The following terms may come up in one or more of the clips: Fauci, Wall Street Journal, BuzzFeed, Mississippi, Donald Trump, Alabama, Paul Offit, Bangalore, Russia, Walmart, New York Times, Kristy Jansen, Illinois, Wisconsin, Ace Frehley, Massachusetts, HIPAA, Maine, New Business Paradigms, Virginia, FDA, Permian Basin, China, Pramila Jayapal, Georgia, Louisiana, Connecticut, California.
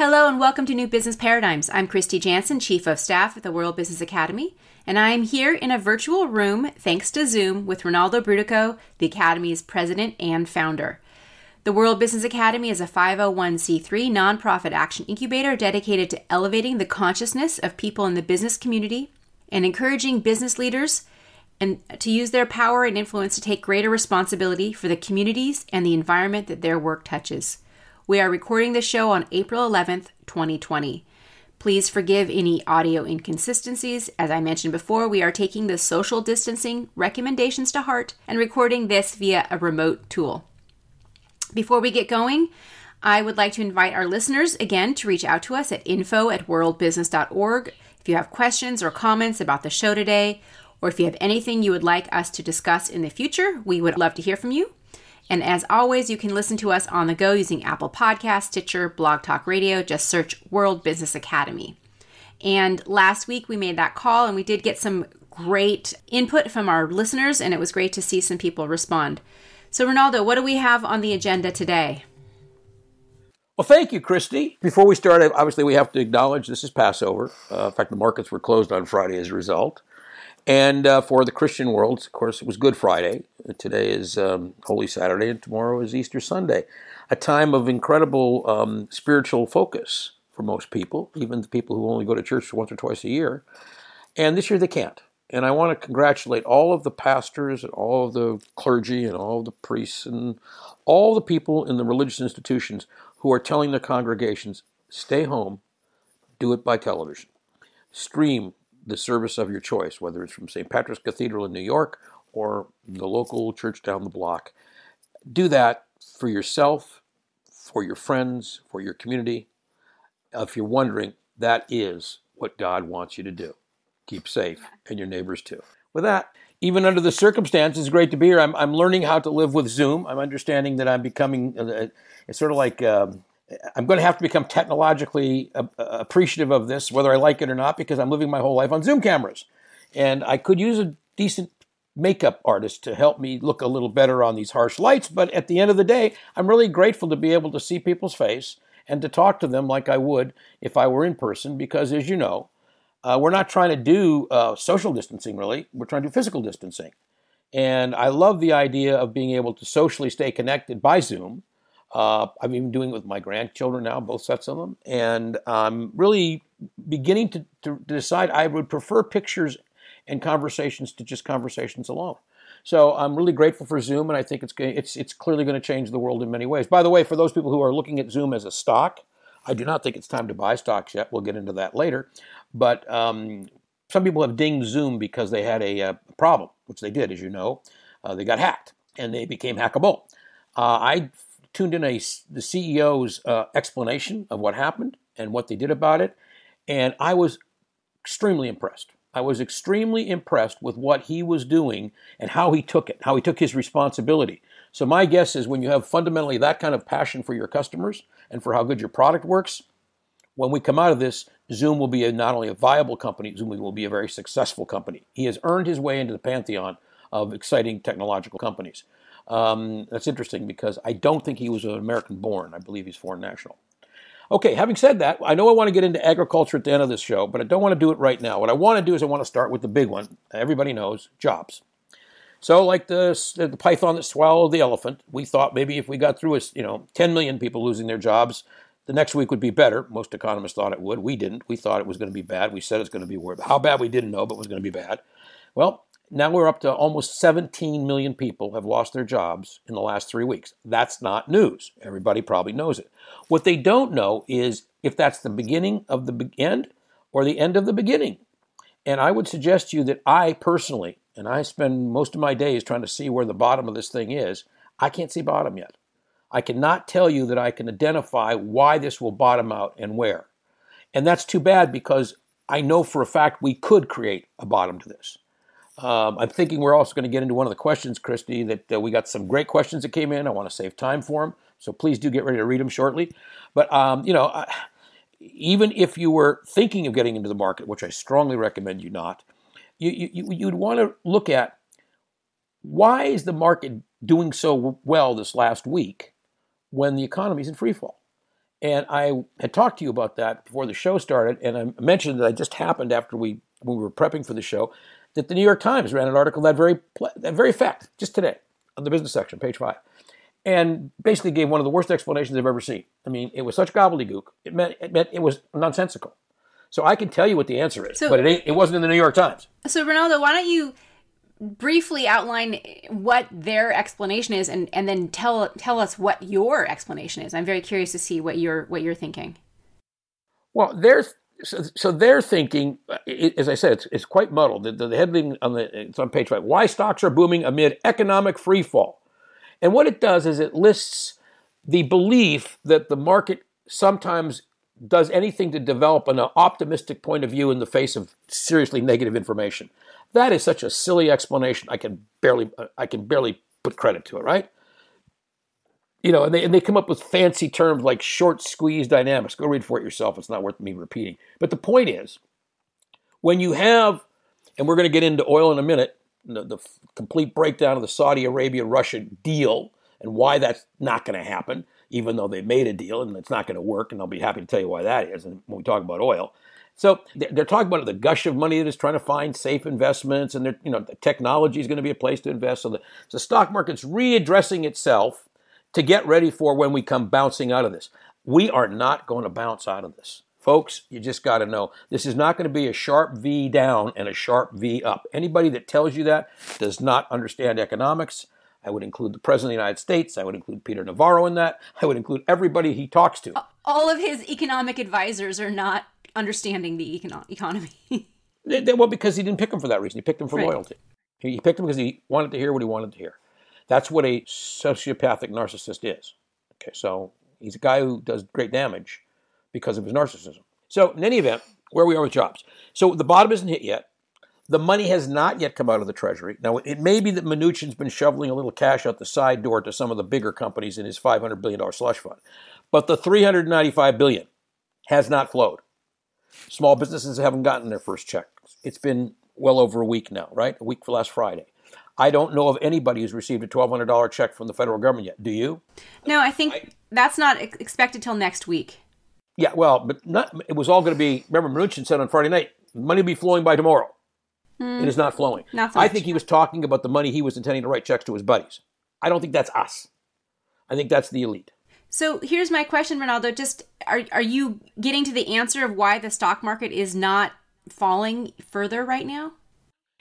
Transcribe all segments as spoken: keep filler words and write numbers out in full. Hello and welcome to New Business Paradigms. I'm Kristy Jansen, Chief of Staff at the World Business Academy, and I'm here in a virtual room, thanks to Zoom, with Rinaldo Brutoco, the Academy's president and founder. The World Business Academy is a five oh one c three nonprofit action incubator dedicated to elevating the consciousness of people in the business community and encouraging business leaders and to use their power and influence to take greater responsibility for the communities and the environment that their work touches. We are recording the show on April eleventh, twenty twenty. Please forgive any audio inconsistencies. As I mentioned before, we are taking the social distancing recommendations to heart and recording this via a remote tool. Before we get going, I would like to invite our listeners again to reach out to us at info at world business dot org. If you have questions or comments about the show today, or if you have anything you would like us to discuss in the future, we would love to hear from you. And as always, you can listen to us on the go using Apple Podcasts, Stitcher, Blog Talk Radio. Just search World Business Academy. And last week we made that call and we did get some great input from our listeners, and it was great to see some people respond. So Rinaldo, what do we have on the agenda today? Well, thank you, Kristy. Before we start, obviously we have to acknowledge this is Passover. Uh, in fact, the markets were closed on Friday as a result. And uh, for the Christian world, of course, it was Good Friday. Today is um, Holy Saturday, and tomorrow is Easter Sunday, a time of incredible um, spiritual focus for most people, even the people who only go to church once or twice a year. And this year they can't. And I want to congratulate all of the pastors and all of the clergy and all of the priests and all the people in the religious institutions who are telling their congregations, stay home, do it by television, stream the service of your choice, whether it's from Saint Patrick's Cathedral in New York or the local church down the block. Do that for yourself, for your friends, for your community. If you're wondering, that is what God wants you to do. Keep safe, and your neighbors too. With that, even under the circumstances, it's great to be here. I'm, I'm learning how to live with Zoom. I'm understanding that I'm becoming, uh, it's sort of like, um, I'm going to have to become technologically appreciative of this, whether I like it or not, because I'm living my whole life on Zoom cameras. And I could use a decent makeup artist to help me look a little better on these harsh lights. But at the end of the day, I'm really grateful to be able to see people's face and to talk to them like I would if I were in person. Because as you know, uh, we're not trying to do uh, social distancing, really. We're trying to do physical distancing. And I love the idea of being able to socially stay connected by Zoom. Uh, I'm even doing it with my grandchildren now, both sets of them, and I'm really beginning to, to decide I would prefer pictures and conversations to just conversations alone. So I'm really grateful for Zoom, and I think it's it's it's clearly going to change the world in many ways. By the way, for those people who are looking at Zoom as a stock, I do not think it's time to buy stocks yet. We'll get into that later. But um, some people have dinged Zoom because they had a, a problem, which they did, as you know. Uh, they got hacked, and they became hackable. Uh, I tuned in a, the C E O's uh, explanation of what happened and what they did about it, and I was extremely impressed. I was extremely impressed with what he was doing and how he took it, how he took his responsibility. So my guess is when you have fundamentally that kind of passion for your customers and for how good your product works, when we come out of this, Zoom will be a, not only a viable company, Zoom will be a very successful company. He has earned his way into the pantheon of exciting technological companies. Um, that's interesting because I don't think he was an American born. I believe he's foreign national. Okay, having said that, I know I want to get into agriculture at the end of this show, but I don't want to do it right now. What I want to do is I want to start with the big one. Everybody knows, jobs. So like the, the python that swallowed the elephant, we thought maybe if we got through, you know, ten million people losing their jobs, the next week would be better. Most economists thought it would. We didn't. We thought it was going to be bad. We said it's going to be worse. How bad we didn't know, but it was going to be bad. Well, now we're up to almost seventeen million people have lost their jobs in the last three weeks. That's not news. Everybody probably knows it. What they don't know is if that's the beginning of the end or the end of the beginning. And I would suggest to you that I personally, and I spend most of my days trying to see where the bottom of this thing is, I can't see bottom yet. I cannot tell you that I can identify why this will bottom out and where. And that's too bad because I know for a fact we could create a bottom to this. Um, I'm thinking we're also going to get into one of the questions, Kristy, that uh, we got some great questions that came in. I want to save time for them, so please do get ready to read them shortly. But, um, you know, uh, even if you were thinking of getting into the market, which I strongly recommend you not, you, you, you'd want to look at why is the market doing so well this last week when the economy is in free fall? And I had talked to you about that before the show started, and I mentioned that I just happened after we, we were prepping for the show that the New York Times ran an article that very that very fact just today on the business section, page five, and basically gave one of the worst explanations I've ever seen. I mean, it was such gobbledygook. It meant it, meant it was nonsensical. So I can tell you what the answer is, so, but it ain't, it wasn't in the New York Times. So Rinaldo, why don't you briefly outline what their explanation is, and, and then tell tell us what your explanation is. I'm very curious to see what you're what you're thinking. Well, their so, so their thinking, as I said, it's, it's quite muddled. The, the, the heading on the it's on page five: Why stocks are booming amid economic freefall. And what it does is it lists the belief that the market sometimes does anything to develop an optimistic point of view in the face of seriously negative information. That is such a silly explanation. I can barely, I can barely put credit to it, right? You know, and they and they come up with fancy terms like short squeeze dynamics. Go read for it yourself. It's not worth me repeating. But the point is, when you have, and we're going to get into oil in a minute, the, the complete breakdown of the Saudi Arabia-Russia deal and why that's not going to happen, even though they made a deal and it's not going to work, and I'll be happy to tell you why that is when we talk about oil. So they're talking about the gush of money that is trying to find safe investments, and you know, technology is going to be a place to invest. So the, so the stock market's readdressing itself to get ready for when we come bouncing out of this. We are not going to bounce out of this. Folks, you just got to know, this is not going to be a sharp V down and a sharp V up. Anybody that tells you that does not understand economics. I would include the President of the United States. I would include Peter Navarro in that. I would include everybody he talks to. All of his economic advisors are not understanding the econo- economy. they, they, well, because he didn't pick them for that reason. He picked them for right. loyalty. He, he picked them because he wanted to hear what he wanted to hear. That's what a sociopathic narcissist is. Okay, so he's a guy who does great damage because of his narcissism. So in any event, where we are with jobs. So the bottom isn't hit yet. The money has not yet come out of the Treasury. Now, it may be that Mnuchin's been shoveling a little cash out the side door to some of the bigger companies in his five hundred billion dollars slush fund. But the three hundred ninety-five billion dollars has not flowed. Small businesses haven't gotten their first check. It's been well over a week now, right? A week for last Friday. I don't know of anybody who's received a twelve hundred dollars check from the federal government yet. Do you? No, I think I, that's not expected till next week. Yeah, well, but not, it was all going to be, remember Mnuchin said on Friday night, money will be flowing by tomorrow. Mm, it is not flowing. Not so I think he was talking about the money he was intending to write checks to his buddies. I don't think that's us. I think that's the elite. So here's my question, Rinaldo. Just are are you getting to the answer of why the stock market is not falling further right now?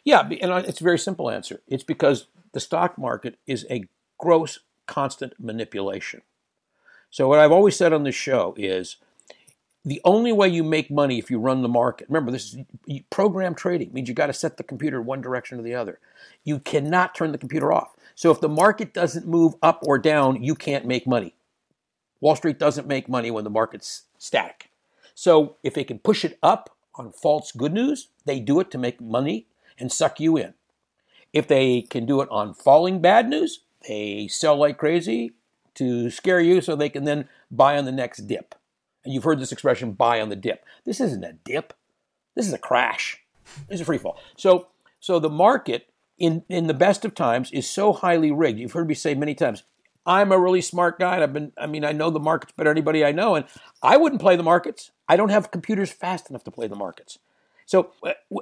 Yeah, and it's a very simple answer. It's because the stock market is a gross, constant manipulation. So what I've always said on this show is, the only way you make money if you run the market. Remember, this is program trading. It means you got to set the computer one direction or the other. You cannot turn the computer off. So if the market doesn't move up or down, you can't make money. Wall Street doesn't make money when the market's static. So if they can push it up on false good news, they do it to make money and suck you in. If they can do it on falling bad news, they sell like crazy to scare you so they can then buy on the next dip. And you've heard this expression, buy on the dip. This isn't a dip. This is a crash. This is a free fall. So so the market, in, in the best of times, is so highly rigged. You've heard me say many times, I'm a really smart guy, and I've been, I mean, I know the markets better than anybody I know, and I wouldn't play the markets. I don't have computers fast enough to play the markets. So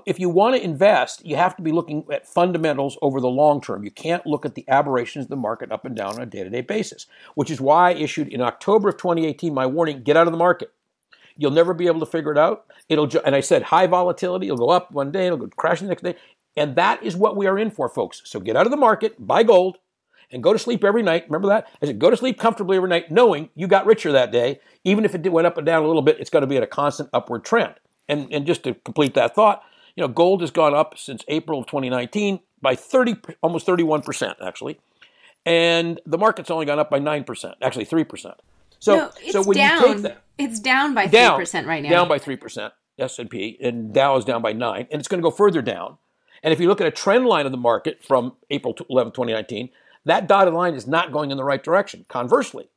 if you want to invest, you have to be looking at fundamentals over the long term. You can't look at the aberrations of the market up and down on a day-to-day basis, which is why I issued in October of twenty eighteen my warning, get out of the market. You'll never be able to figure it out. It'll ju- and I said high volatility, it'll go up one day, it'll go crash the next day. And that is what we are in for, folks. So get out of the market, buy gold, and go to sleep every night. Remember that? I said go to sleep comfortably every night knowing you got richer that day. Even if it went up and down a little bit, it's going to be at a constant upward trend. And and just to complete that thought, you know, gold has gone up since April of twenty nineteen by thirty, almost thirty-one percent actually, and the market's only gone up by nine percent, actually three percent. So no, it's so when down. You take that, it's down by three percent right now. Down by three percent, S and P, and Dow is down by nine, and it's going to go further down. And if you look at a trend line of the market from April eleventh, twenty nineteen, that dotted line is not going in the right direction. Conversely,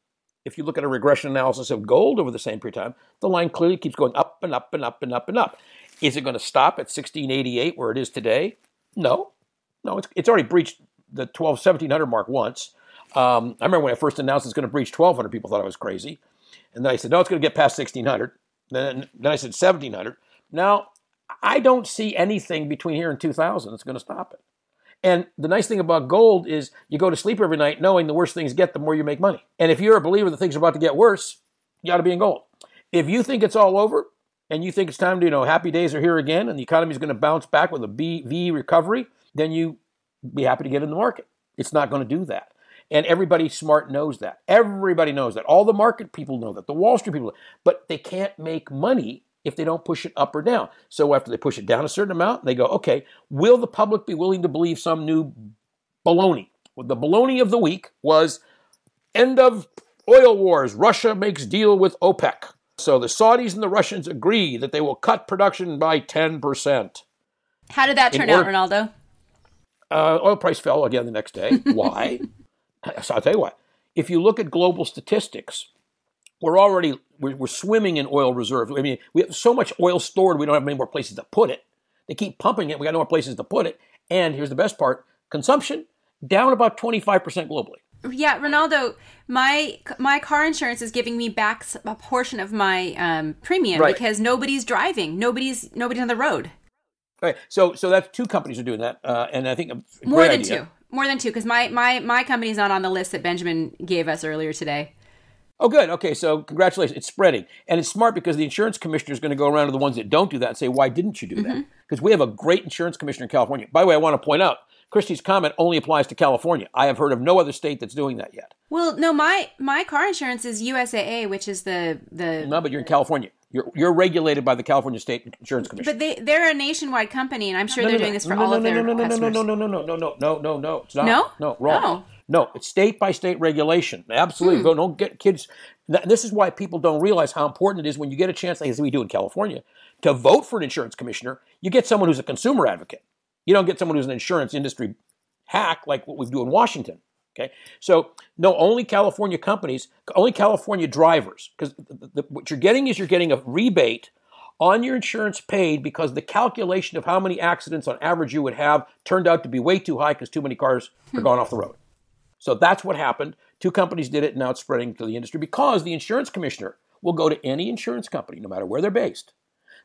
if you look at a regression analysis of gold over the same period of time, the line clearly keeps going up and up and up and up and up. Is it going to stop at sixteen eighty-eight where it is today? No. No, it's, it's already breached the twelve, seventeen hundred mark once. Um, I remember when I first announced it's going to breach twelve hundred, people thought I was crazy. And then I said, no, it's going to get past sixteen hundred. Then, then I said seventeen hundred. Now, I don't see anything between here and two thousand that's going to stop it. And the nice thing about gold is you go to sleep every night knowing the worse things get, the more you make money. And if you're a believer that things are about to get worse, you ought to be in gold. If you think it's all over and you think it's time to, you know, happy days are here again and the economy is going to bounce back with a B, V recovery, then you be happy to get in the market. It's not going to do that. And everybody smart knows that. Everybody knows that. All the market people know that. The Wall Street people know that. But they can't make money if they don't push it up or down. So after they push it down a certain amount, they go, okay, will the public be willing to believe some new baloney? Well, the baloney of the week was end of oil wars. Russia makes deal with OPEC. So the Saudis and the Russians agree that they will cut production by ten percent. How did that turn out, Rinaldo? Uh, oil price fell again the next day. Why? I'll tell you why. If you look at global statistics, we're already we're, we're swimming in oil reserves. I mean, we have so much oil stored, we don't have many more places to put it. They keep pumping it. We got no more places to put it. And here's the best part: consumption down about twenty-five percent globally. Yeah, Rinaldo, my my car insurance is giving me back a portion of my um, premium right. because nobody's driving, nobody's nobody's on the road. Right. So so that's two companies are doing that, uh, and I think a more than idea. two. More than two, because my, my, my company's not on the list that Benjamin gave us earlier today. Oh, good. Okay, so congratulations. It's spreading. And it's smart because the insurance commissioner is going to go around to the ones that don't do that and say, why didn't you do mm-hmm. that? Because we have a great insurance commissioner in California. By the way, I want to point out, Kristy's comment only applies to California. I have heard of no other state that's doing that yet. Well, no, my, my car insurance is U S A A, which is the, the... No, but you're in California. You're you're regulated by the California State Insurance Commission. But they they're a nationwide company, and I'm sure no, they're no, doing this for no, all no, of their no, no, no, customers. No, no, no, no, no, no, no, no, no, no, it's not. No, no, wrong. No, no it's state by state regulation. Absolutely, mm. Go, don't get kids. This is why people don't realize how important it is when you get a chance, like as we do in California, to vote for an insurance commissioner. You get someone who's a consumer advocate. You don't get someone who's an insurance industry hack like what we do in Washington. Okay, so no, only California companies, only California drivers, because what you're getting is you're getting a rebate on your insurance paid because the calculation of how many accidents on average you would have turned out to be way too high because too many cars are gone off the road. So that's what happened. Two companies did it, and now it's spreading to the industry because the insurance commissioner will go to any insurance company, no matter where they're based,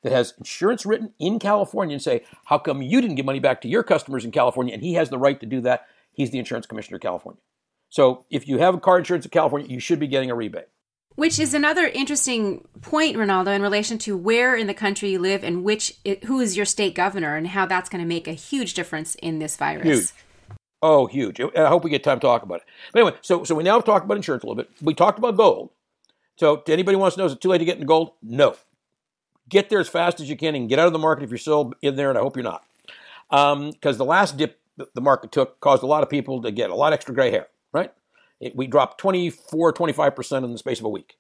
that has insurance written in California and say, how come you didn't give money back to your customers in California? And he has the right to do that. He's the insurance commissioner of California. So if you have car insurance in California, you should be getting a rebate. Which is another interesting point, Rinaldo, in relation to where in the country you live and which who is your state governor and how that's going to make a huge difference in this virus. Huge. Oh, huge. I hope we get time to talk about it. But anyway, so so we now have talked about insurance a little bit. We talked about gold. So to anybody who wants to know, is it too late to get into gold? No. Get there as fast as you can and get out of the market if you're still in there, and I hope you're not. Because um, the last dip the market took caused a lot of people to get a lot extra gray hair, right? It, we dropped twenty-four, twenty-five percent in the space of a week.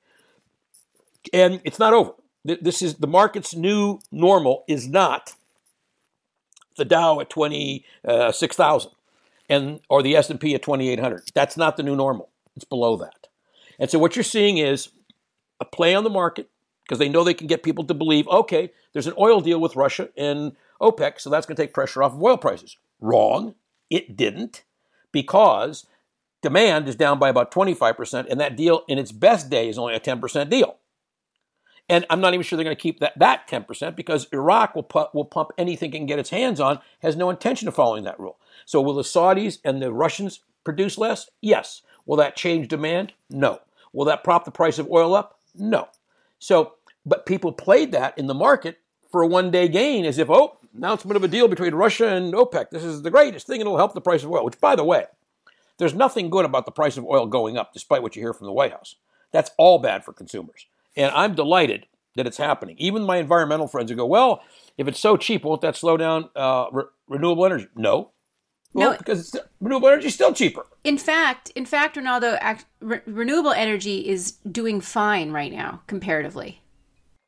And it's not over. This is the market's new normal is not the Dow at twenty-six thousand and or the S and P at twenty-eight hundred. That's not the new normal. It's below that. And so what you're seeing is a play on the market because they know they can get people to believe, okay, there's an oil deal with Russia and OPEC, so that's going to take pressure off of oil prices. Wrong. It didn't, because demand is down by about twenty-five percent, and that deal in its best day is only a ten percent deal. And I'm not even sure they're going to keep that, that ten percent, because Iraq will, pu- will pump anything it can get its hands on, has no intention of following that rule. So will the Saudis and the Russians produce less? Yes. Will that change demand? No. Will that prop the price of oil up? No. So, but people played that in the market for a one-day gain as if, oh, announcement of a deal between Russia and OPEC. This is the greatest thing, and it'll help the price of oil, which, by the way, there's nothing good about the price of oil going up, despite what you hear from the White House. That's all bad for consumers. And I'm delighted that it's happening. Even my environmental friends who go, well, if it's so cheap, won't that slow down uh, re- renewable energy? No. Well, no, because it's, renewable energy is still cheaper. In fact, in fact, Rinaldo, act, re- renewable energy is doing fine right now, comparatively.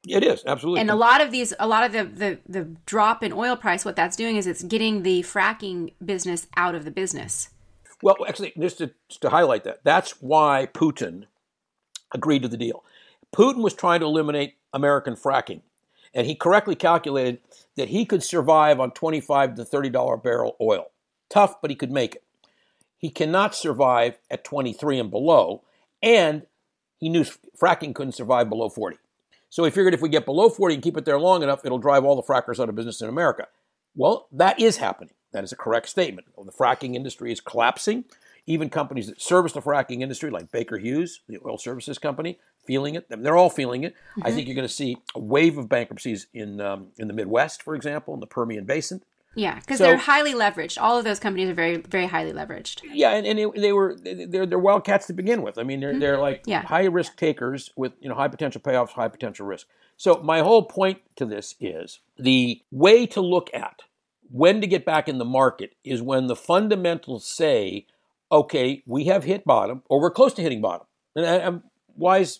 It is, absolutely. And a lot of these, a lot of the, the, the drop in oil price, what that's doing is it's getting the fracking business out of the business. Well, actually, just to, just to highlight that, that's why Putin agreed to the deal. Putin was trying to eliminate American fracking, and he correctly calculated that he could survive on twenty-five to thirty dollars barrel oil. Tough, but he could make it. He cannot survive at twenty-three and below, and he knew fracking couldn't survive below forty. So he figured if we get below forty and keep it there long enough, it'll drive all the frackers out of business in America. Well, that is happening. That is a correct statement. The fracking industry is collapsing. Even companies that service the fracking industry, like Baker Hughes, the oil services company, feeling it. They're all feeling it. Mm-hmm. I think you're going to see a wave of bankruptcies in um, in the Midwest, for example, in the Permian Basin. Yeah, because so, they're highly leveraged. All of those companies are very, very highly leveraged. Yeah, and, and it, they were they're they're wild cats to begin with. I mean, they're mm-hmm. they're like yeah. high risk takers with, you know, high potential payoffs, high potential risk. So my whole point to this is the way to look at when to get back in the market is when the fundamentals say, okay, we have hit bottom, or we're close to hitting bottom. And a wise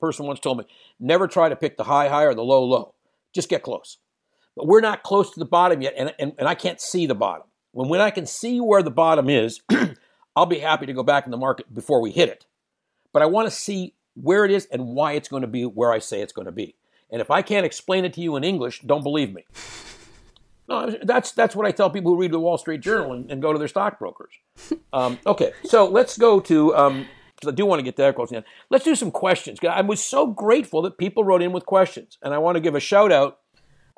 person once told me, never try to pick the high high or the low low. Just get close. But we're not close to the bottom yet, and, and, and I can't see the bottom. When, when I can see where the bottom is, I'll be happy to go back in the market before we hit it. But I want to see where it is and why it's going to be where I say it's going to be. And if I can't explain it to you in English, don't believe me. No, that's that's what I tell people who read the Wall Street Journal and, and go to their stockbrokers. Um, okay, so let's go to, um, I do want to get to that question. Let's do some questions. I was so grateful that people wrote in with questions. And I want to give a shout out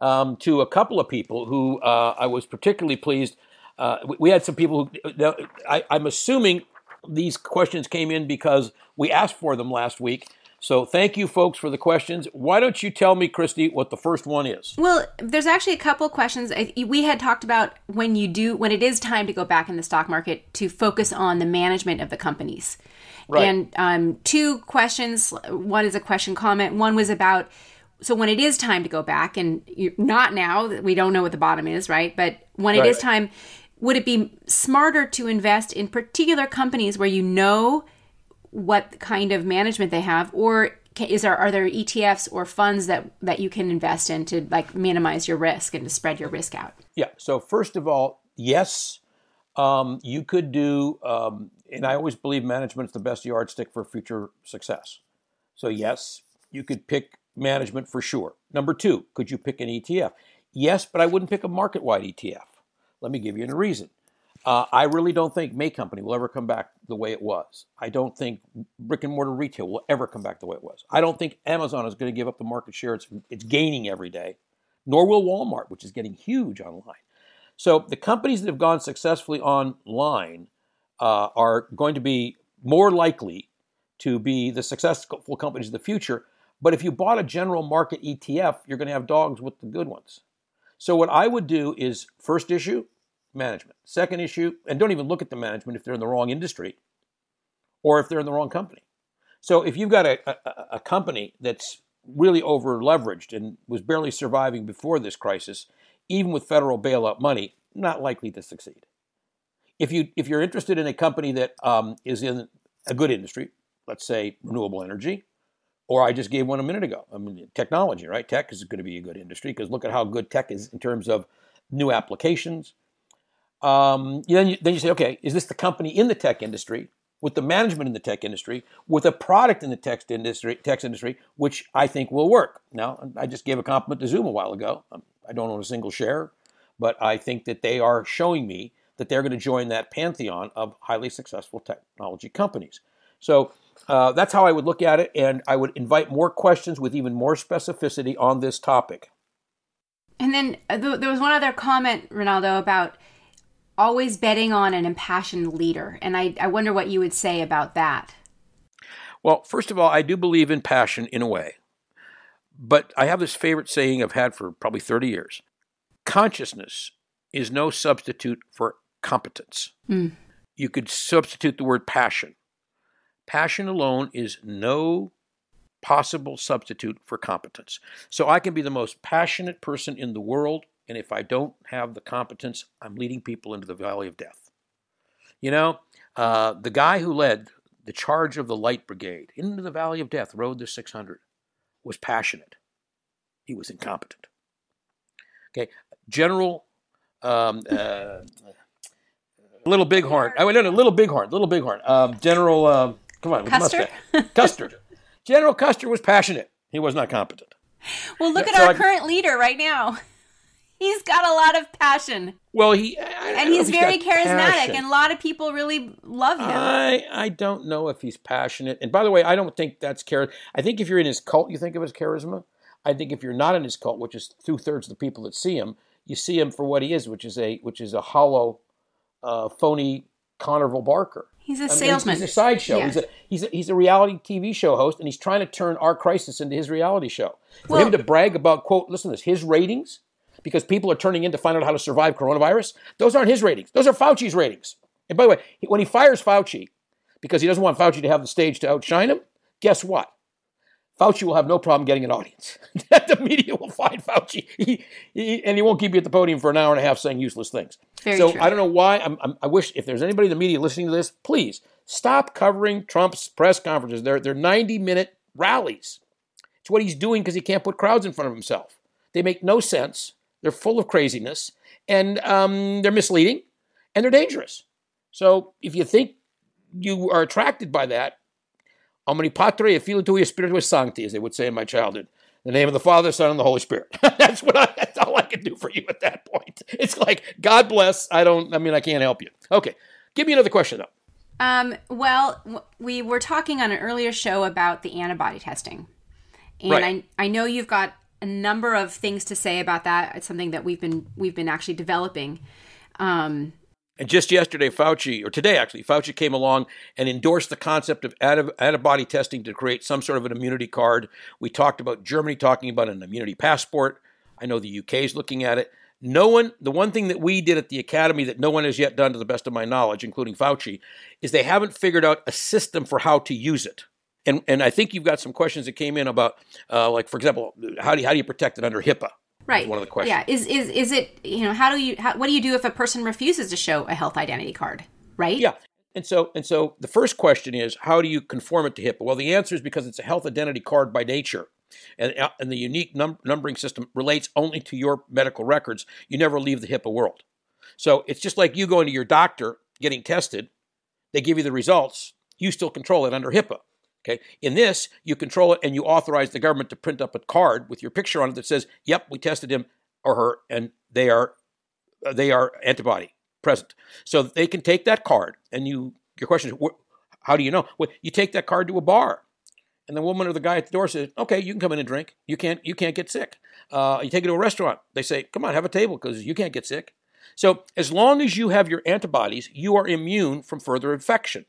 um, to a couple of people who uh, I was particularly pleased. Uh, we had some people who, I, I'm assuming these questions came in because we asked for them last week. So thank you, folks, for the questions. Why don't you tell me, Kristy, what the first one is? Well, there's actually a couple questions. We had talked about when you do, when it is time to go back in the stock market to focus on the management of the companies. Right. And um, two questions. One is a question comment. One was about, so when it is time to go back, and you're not now, we don't know what the bottom is, right? But when it right. is time, would it be smarter to invest in particular companies where you know what kind of management they have, or is there are there E T Fs or funds that, that you can invest in to like minimize your risk and to spread your risk out? Yeah. So first of all, yes, um, you could do, um, and I always believe management is the best yardstick for future success. So yes, you could pick management for sure. Number two, could you pick an E T F? Yes, but I wouldn't pick a market-wide E T F. Let me give you a reason. Uh, I really don't think May Company will ever come back the way it was. I don't think brick and mortar retail will ever come back the way it was. I don't think Amazon is going to give up the market share it's, it's gaining every day, nor will Walmart, which is getting huge online. So the companies that have gone successfully online uh, are going to be more likely to be the successful companies of the future. But if you bought a general market E T F, you're going to have dogs with the good ones. So what I would do is first issue, management. Second issue, and don't even look at the management if they're in the wrong industry or if they're in the wrong company. So if you've got a, a, a company that's really over leveraged and was barely surviving before this crisis, even with federal bailout money, not likely to succeed. If, you, if you're interested in a company that um, is in a good industry, let's say renewable energy, or I just gave one a minute ago, I mean, technology, right? Tech is going to be a good industry because look at how good tech is in terms of new applications. Um, then, you, then you say, okay, is this the company in the tech industry with the management in the tech industry with a product in the tech industry, tech industry, which I think will work. Now, I just gave a compliment to Zoom a while ago. I don't own a single share, but I think that they are showing me that they're going to join that pantheon of highly successful technology companies. So uh, that's how I would look at it. And I would invite more questions with even more specificity on this topic. And then th- there was one other comment, Rinaldo, about always betting on an impassioned leader. And I, I wonder what you would say about that. Well, first of all, I do believe in passion in a way. But I have this favorite saying I've had for probably thirty years. Consciousness is no substitute for competence. Mm. You could substitute the word passion. Passion alone is no possible substitute for competence. So I can be the most passionate person in the world, and if I don't have the competence, I'm leading people into the valley of death. You know, uh, the guy who led the charge of the Light Brigade into the valley of death, rode the six hundred, was passionate. He was incompetent. Okay, General um, uh, Little Bighorn. I went no, no, Little Bighorn, Little Bighorn. Um, General, um, come on, Custer. Custer. General Custer was passionate. He was not competent. Well, look yeah, at so our I, current leader right now. He's got a lot of passion. Well, he I, and I he's very he's charismatic, passion. And a lot of people really love him. I, I don't know if he's passionate. And by the way, I don't think that's charisma. I think if you're in his cult, you think of his charisma. I think if you're not in his cult, which is two thirds of the people that see him, you see him for what he is, which is a which is a hollow, uh, phony carnival barker. He's a I mean, salesman. He's, he's a sideshow. Yeah. He's a he's a, he's a reality T V show host, and he's trying to turn our crisis into his reality show. For well, him to brag about, quote, listen to this, his ratings. Because people are turning in to find out how to survive coronavirus. Those aren't his ratings. Those are Fauci's ratings. And by the way, when he fires Fauci, because he doesn't want Fauci to have the stage to outshine him, guess what? Fauci will have no problem getting an audience. The media will find Fauci. He, he, and he won't keep you at the podium for an hour and a half saying useless things. Very so true. I don't know why. I'm, I'm, I wish if there's anybody in the media listening to this, please stop covering Trump's press conferences. They're, they're ninety-minute rallies. It's what he's doing because he can't put crowds in front of himself. They make no sense. They're full of craziness, and um, they're misleading, and they're dangerous. So if you think you are attracted by that, omni patria filii spiritus sancti, as they would say in my childhood, in the name of the Father, Son, and the Holy Spirit. That's what I, that's all I can do for you at that point. It's like, God bless, I don't, I mean, I can't help you. Okay, give me another question, though. Um, well, we were talking on an earlier show about the antibody testing, and right. I, I know you've got a number of things to say about that. It's something that we've been we've been actually developing. Um, and just yesterday, Fauci, or today actually, Fauci came along and endorsed the concept of antibody testing to create some sort of an immunity card. We talked about Germany talking about an immunity passport. I know the U K is looking at it. No one, the one thing that we did at the Academy that no one has yet done to the best of my knowledge, including Fauci, is they haven't figured out a system for how to use it. And and I think you've got some questions that came in about, uh, like, for example, how do you, how do you protect it under HIPAA? Right. One of the questions. Yeah. Is is is it, you know, how do you, how, what do you do if a person refuses to show a health identity card, right? Yeah. And so and so the first question is, how do you conform it to HIPAA? Well, the answer is because it's a health identity card by nature. And, and the unique num- numbering system relates only to your medical records. You never leave the HIPAA world. So it's just like you going to your doctor, getting tested. They give you the results. You still control it under HIPAA. Okay. In this, you control it and you authorize the government to print up a card with your picture on it that says, yep, we tested him or her, and they are they are antibody present. So they can take that card, and you your question is, how do you know? Well, you take that card to a bar, and the woman or the guy at the door says, okay, you can come in and drink. You can't, you can't get sick. Uh, you take it to a restaurant. They say, come on, have a table because you can't get sick. So as long as you have your antibodies, you are immune from further infection.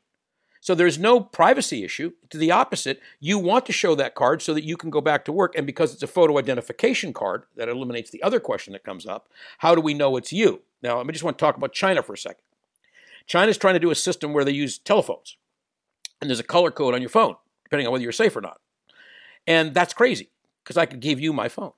So there's no privacy issue. To the opposite, you want to show that card so that you can go back to work. And because it's a photo identification card, that eliminates the other question that comes up. How do we know it's you? Now, I just want to talk about China for a second. China's trying to do a system where they use telephones. And there's a color code on your phone, depending on whether you're safe or not. And that's crazy, because I could give you my phone.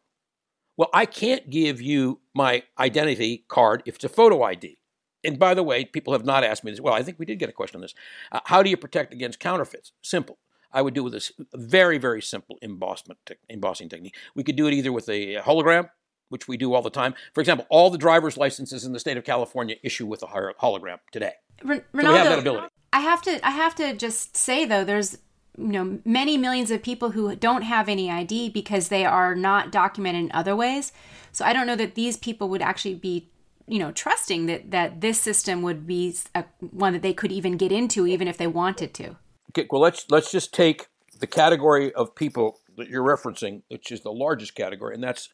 Well, I can't give you my identity card if it's a photo I D. And by the way, people have not asked me this. Well, I think we did get a question on this. Uh, how do you protect against counterfeits? Simple. I would do with this very, very simple embossment te- embossing technique. We could do it either with a hologram, which we do all the time. For example, all the driver's licenses in the state of California issue with a hologram today. Rinaldo, so we have that ability. I have to, I have to just say, though, there's you know many millions of people who don't have any I D because they are not documented in other ways. So I don't know that these people would actually be you know, trusting that, that this system would be a, one that they could even get into, even if they wanted to. Okay, well, let's let's just take the category of people that you're referencing, which is the largest category, and that's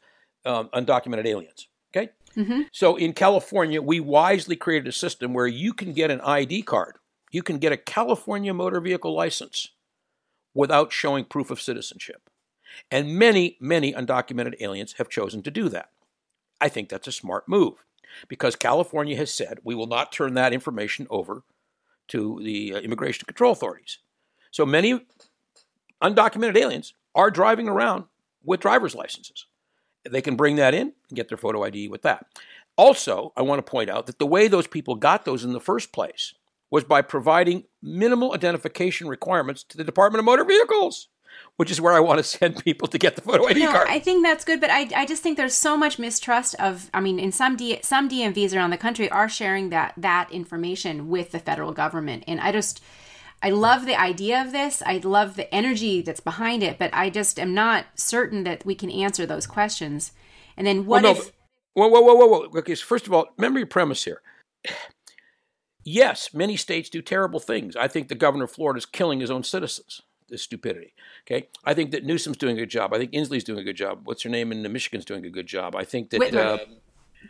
um, undocumented aliens, okay? Mm-hmm. So in California, we wisely created a system where you can get an I D card. You can get a California motor vehicle license without showing proof of citizenship. And many, many undocumented aliens have chosen to do that. I think that's a smart move. Because California has said we will not turn that information over to the uh, immigration control authorities. So many undocumented aliens are driving around with driver's licenses. They can bring that in and get their photo I D with that. Also, I want to point out that the way those people got those in the first place was by providing minimal identification requirements to the Department of Motor Vehicles, which is where I want to send people to get the photo I D no, card. I think that's good, but I, I just think there's so much mistrust of, I mean, in some D, some D M Vs around the country are sharing that that information with the federal government. And I just, I love the idea of this. I love the energy that's behind it, but I just am not certain that we can answer those questions. And then what well, no, if... Whoa, whoa, whoa, whoa, whoa. Okay, so first of all, remember your premise here. Yes, many states do terrible things. I think the governor of Florida is killing his own citizens. This stupidity. Okay, I think that Newsom's doing a good job. I think Inslee's doing a good job. What's her name in Michigan's doing a good job. I think that Whitmer. Uh,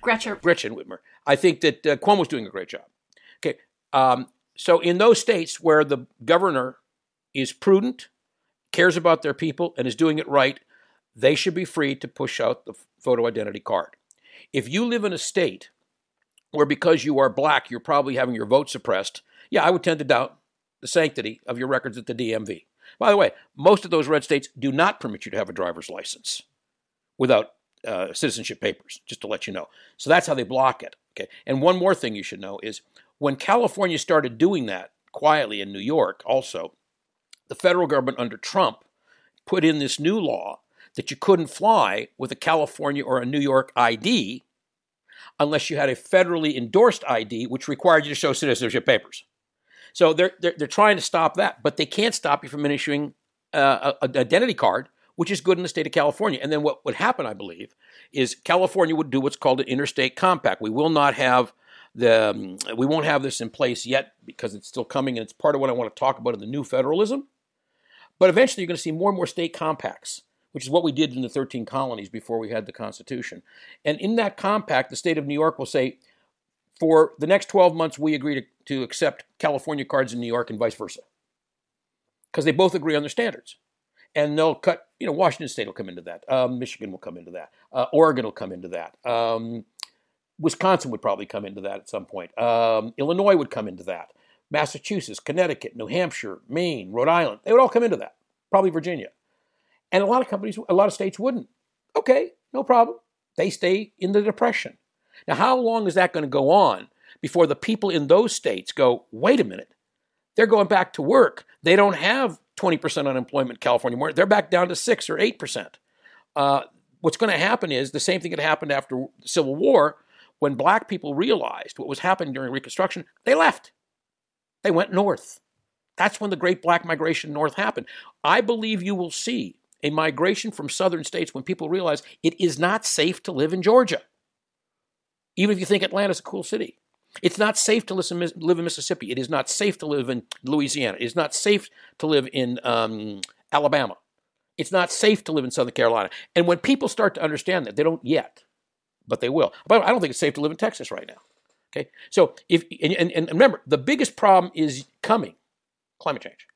Gretchen. Gretchen Whitmer. I think that uh, Cuomo's doing a great job. Okay, um, so in those states where the governor is prudent, cares about their people, and is doing it right, they should be free to push out the photo identity card. If you live in a state where because you are black, you're probably having your vote suppressed, yeah, I would tend to doubt the sanctity of your records at the D M V. By the way, most of those red states do not permit you to have a driver's license without uh, citizenship papers, just to let you know. So that's how they block it. Okay. And one more thing you should know is when California started doing that quietly in New York also, the federal government under Trump put in this new law that you couldn't fly with a California or a New York I D unless you had a federally endorsed I D, which required you to show citizenship papers. So they're, they're they're trying to stop that, but they can't stop you from issuing uh, an identity card, which is good in the state of California. And then what would happen, I believe, is California would do what's called an interstate compact. We will not have the um, we won't have this in place yet because it's still coming, and it's part of what I want to talk about in the new federalism. But eventually, you're going to see more and more state compacts, which is what we did in the thirteen colonies before we had the Constitution. And in that compact, the state of New York will say, for the next twelve months, we agree to, to accept California cards in New York and vice versa, because they both agree on their standards. And they'll cut, you know, Washington State will come into that. Um, Michigan will come into that. Uh, Oregon will come into that. Um, Wisconsin would probably come into that at some point. Um, Illinois would come into that. Massachusetts, Connecticut, New Hampshire, Maine, Rhode Island, they would all come into that. Probably Virginia. And a lot of companies, a lot of states wouldn't. Okay, no problem. They stay in the Depression. Now, how long is that going to go on before the people in those states go, wait a minute, they're going back to work. They don't have twenty percent unemployment in California anymore. They're back down to six or eight percent. Uh, what's going to happen is the same thing that happened after the Civil War when black people realized what was happening during Reconstruction. They left. They went north. That's when the great black migration north happened. I believe you will see a migration from southern states when people realize it is not safe to live in Georgia. Even if you think Atlanta's a cool city. It's not safe to live in Mississippi. It is not safe to live in Louisiana. It is not safe to live in um, Alabama. It's not safe to live in Southern Carolina. And when people start to understand that, they don't yet, but they will. But I don't think it's safe to live in Texas right now. Okay. So if and, and, and remember, the biggest problem is coming, climate change,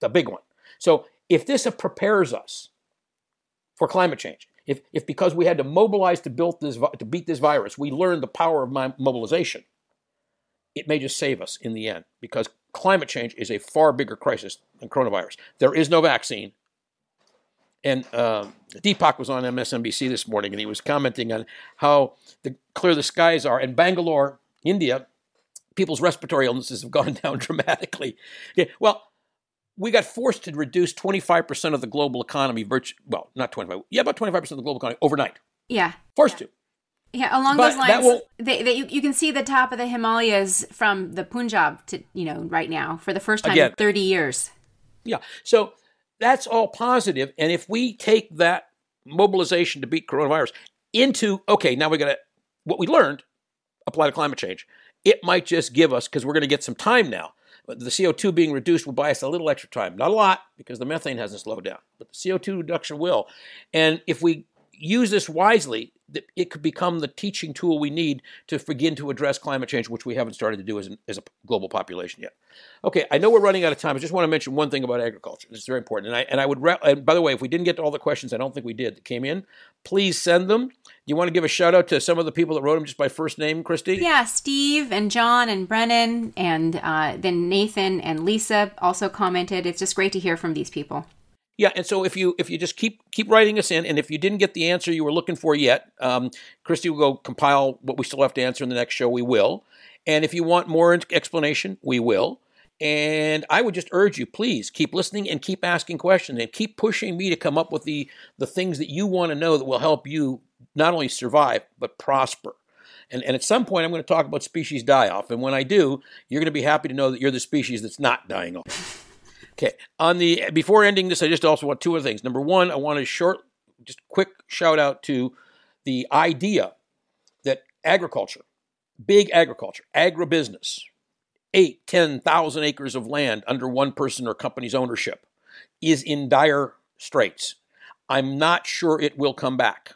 the big one. So if this prepares us for climate change, If, if because we had to mobilize to build this to beat this virus, we learned the power of mobilization, it may just save us in the end, because climate change is a far bigger crisis than coronavirus. There is no vaccine. And uh, Deepak was on M S N B C this morning, and he was commenting on how the, clear the skies are. In Bangalore, India, people's respiratory illnesses have gone down dramatically. Yeah, well, we got forced to reduce twenty-five percent of the global economy, virtu- well, not twenty-five, yeah, about twenty-five percent of the global economy overnight. Yeah. Forced yeah. to. Yeah, along but those lines, will- they, they, you, you can see the top of the Himalayas from the Punjab to, you know, right now for the first time Again. in thirty years. Yeah. So that's all positive. And if we take that mobilization to beat coronavirus into, okay, now we got to, what we learned, apply to climate change, it might just give us, because we're going to get some time now. The C O two being reduced will buy us a little extra time. Not a lot, because the methane hasn't slowed down. But the C O two reduction will. And if we use this wisely, it could become the teaching tool we need to begin to address climate change, which we haven't started to do as, an, as a global population yet. Okay, I know we're running out of time. I just want to mention one thing about agriculture. It's very important. And I and I would re- and by the way, if we didn't get to all the questions, I don't think we did, that came in, please send them. You want to give a shout out to some of the people that wrote them just by first name, Kristy? Yeah, Steve and John and Brennan, and uh, then Nathan and Lisa also commented. It's just great to hear from these people. Yeah, and so if you if you just keep keep writing us in, and if you didn't get the answer you were looking for yet, um, Kristy will go compile what we still have to answer in the next show. We will. And if you want more explanation, we will. And I would just urge you, please keep listening and keep asking questions and keep pushing me to come up with the, the things that you want to know that will help you not only survive, but prosper. And, and at some point, I'm going to talk about species die-off. And when I do, you're going to be happy to know that you're the species that's not dying off. Okay. On the before ending this, I just also want two other things. Number one, I want a short, just quick shout out to the idea agriculture, big agriculture, agribusiness, eight, ten thousand acres of land under one person or company's ownership is in dire straits. I'm not sure it will come back.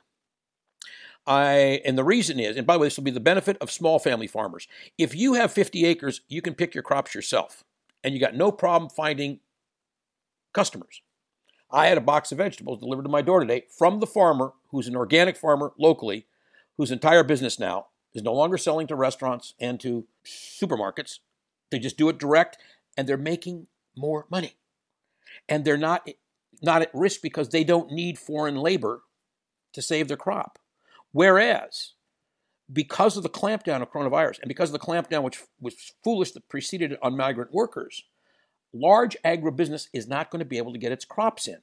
I, and the reason is, and by the way, this will be the benefit of small family farmers. If you have fifty acres, you can pick your crops yourself, and you got no problem finding customers. I had a box of vegetables delivered to my door today from the farmer who's an organic farmer locally, whose entire business now is no longer selling to restaurants and to supermarkets. They just do it direct, and they're making more money. And they're not, not at risk because they don't need foreign labor to save their crop. Whereas, because of the clampdown of coronavirus and because of the clampdown which was foolish that preceded it on migrant workers, large agribusiness is not going to be able to get its crops in.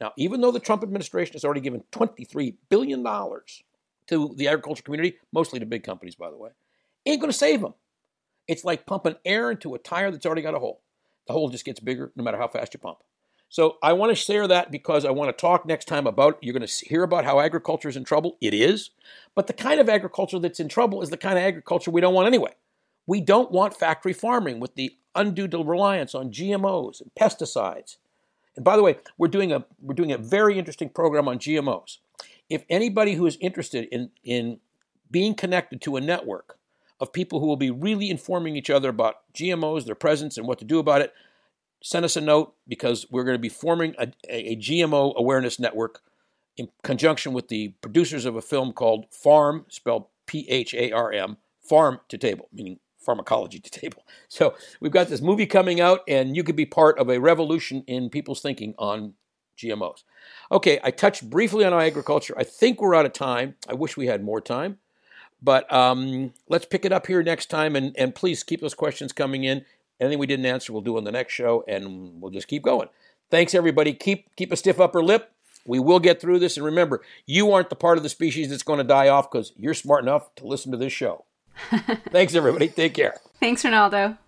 Now, even though the Trump administration has already given twenty-three billion dollars to the agriculture community, mostly to big companies, by the way, ain't going to save them. It's like pumping air into a tire that's already got a hole. The hole just gets bigger no matter how fast you pump. So I want to share that because I want to talk next time about, you're going to hear about how agriculture is in trouble. It is. But the kind of agriculture that's in trouble is the kind of agriculture we don't want anyway. We don't want factory farming with the undue reliance on G M Os and pesticides. And by the way, we're doing a we're doing a very interesting program on G M Os. If anybody who is interested in, in being connected to a network of people who will be really informing each other about G M Os, their presence, and what to do about it, send us a note, because we're going to be forming a, a G M O awareness network in conjunction with the producers of a film called Farm, spelled P H A R M, Farm to Table, meaning pharmacology to table. So we've got this movie coming out, and you could be part of a revolution in people's thinking on G M Os. Okay, I touched briefly on agriculture. I think we're out of time. I wish we had more time. But um, let's pick it up here next time, and, and please keep those questions coming in. Anything we didn't answer, we'll do on the next show, and we'll just keep going. Thanks, everybody. Keep keep a stiff upper lip. We will get through this. And remember, you aren't the part of the species that's going to die off because you're smart enough to listen to this show. Thanks, everybody. Take care. Thanks, Rinaldo.